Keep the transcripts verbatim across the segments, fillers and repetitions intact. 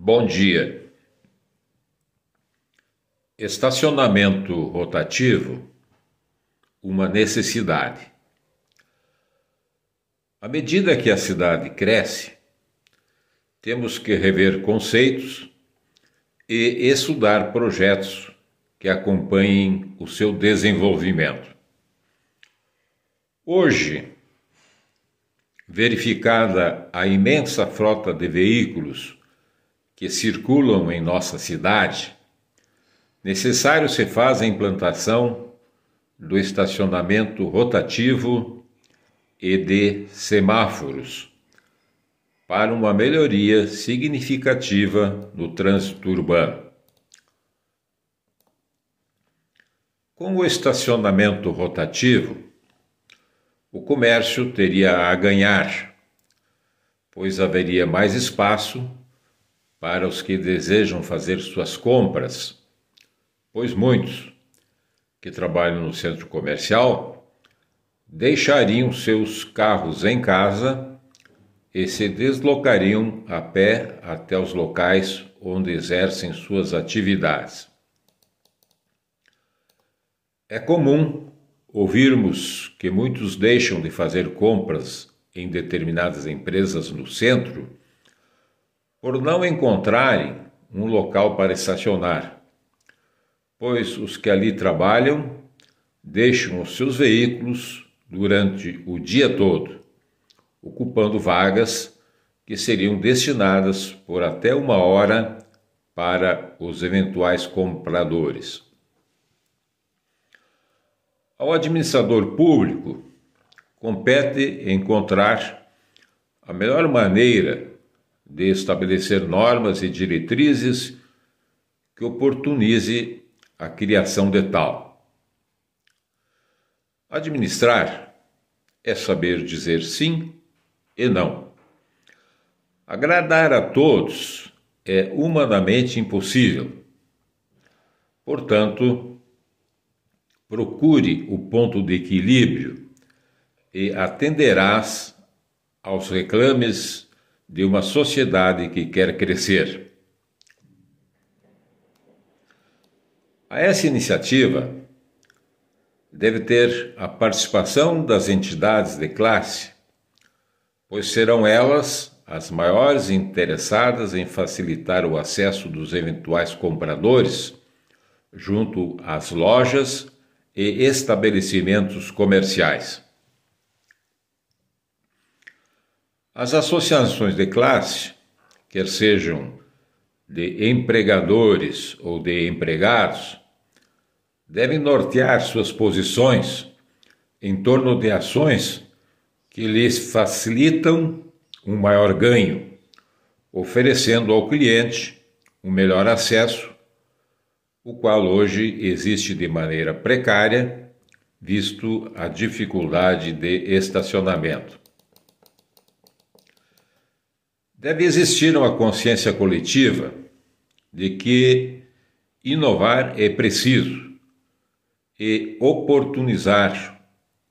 Bom dia. Estacionamento rotativo, uma necessidade. À medida que a cidade cresce, temos que rever conceitos e estudar projetos que acompanhem o seu desenvolvimento. Hoje, verificada a imensa frota de veículos que circulam em nossa cidade, necessário se faz a implantação do estacionamento rotativo e de semáforos para uma melhoria significativa no trânsito urbano. Com o estacionamento rotativo, o comércio teria a ganhar, pois haveria mais espaço para os que desejam fazer suas compras, pois muitos que trabalham no centro comercial deixariam seus carros em casa e se deslocariam a pé até os locais onde exercem suas atividades. É comum ouvirmos que muitos deixam de fazer compras em determinadas empresas no centro por não encontrarem um local para estacionar, pois os que ali trabalham deixam os seus veículos durante o dia todo, ocupando vagas que seriam destinadas por até uma hora para os eventuais compradores. Ao administrador público compete encontrar a melhor maneira de estabelecer normas e diretrizes que oportunize a criação de tal. Administrar é saber dizer sim e não. Agradar a todos é humanamente impossível. Portanto, procure o ponto de equilíbrio e atenderás aos reclames de uma sociedade que quer crescer. A essa iniciativa deve ter a participação das entidades de classe, pois serão elas as maiores interessadas em facilitar o acesso dos eventuais compradores junto às lojas e estabelecimentos comerciais. As associações de classe, quer sejam de empregadores ou de empregados, devem nortear suas posições em torno de ações que lhes facilitam um maior ganho, oferecendo ao cliente um melhor acesso, o qual hoje existe de maneira precária, visto a dificuldade de estacionamento. Deve existir uma consciência coletiva de que inovar é preciso e oportunizar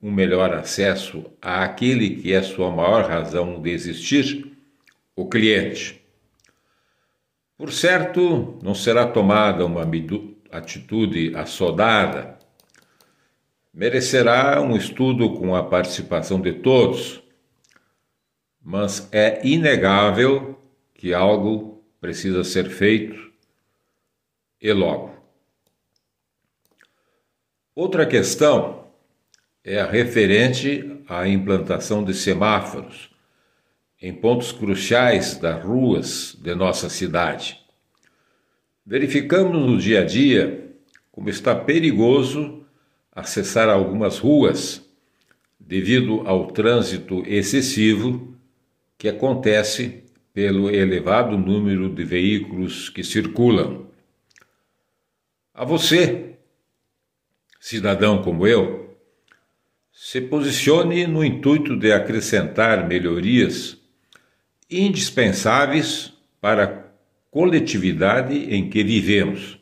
um melhor acesso àquele que é sua maior razão de existir, o cliente. Por certo, não será tomada uma atitude assodada, merecerá um estudo com a participação de todos, mas é inegável que algo precisa ser feito e logo. Outra questão é a referente à implantação de semáforos em pontos cruciais das ruas de nossa cidade. Verificamos no dia a dia como está perigoso acessar algumas ruas devido ao trânsito excessivo que acontece pelo elevado número de veículos que circulam. A você, cidadão como eu, se posicione no intuito de acrescentar melhorias indispensáveis para a coletividade em que vivemos.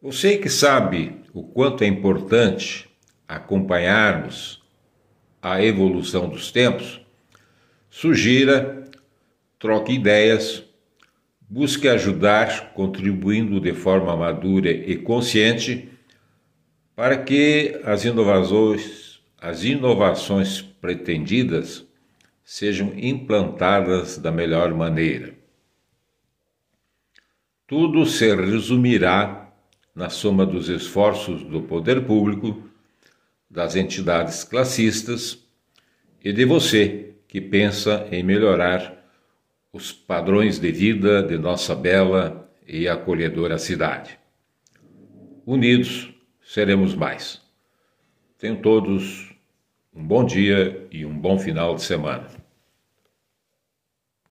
Você que sabe o quanto é importante acompanharmos a evolução dos tempos, sugira, troque ideias busque ajudar, contribuindo de forma madura e consciente para que as inovações, as inovações pretendidas sejam implantadas da melhor maneira. Tudo se resumirá na soma dos esforços do poder público, das entidades classistas e de você que pensa em melhorar os padrões de vida de nossa bela e acolhedora cidade. Unidos seremos mais. Tenham todos um bom dia e um bom final de semana.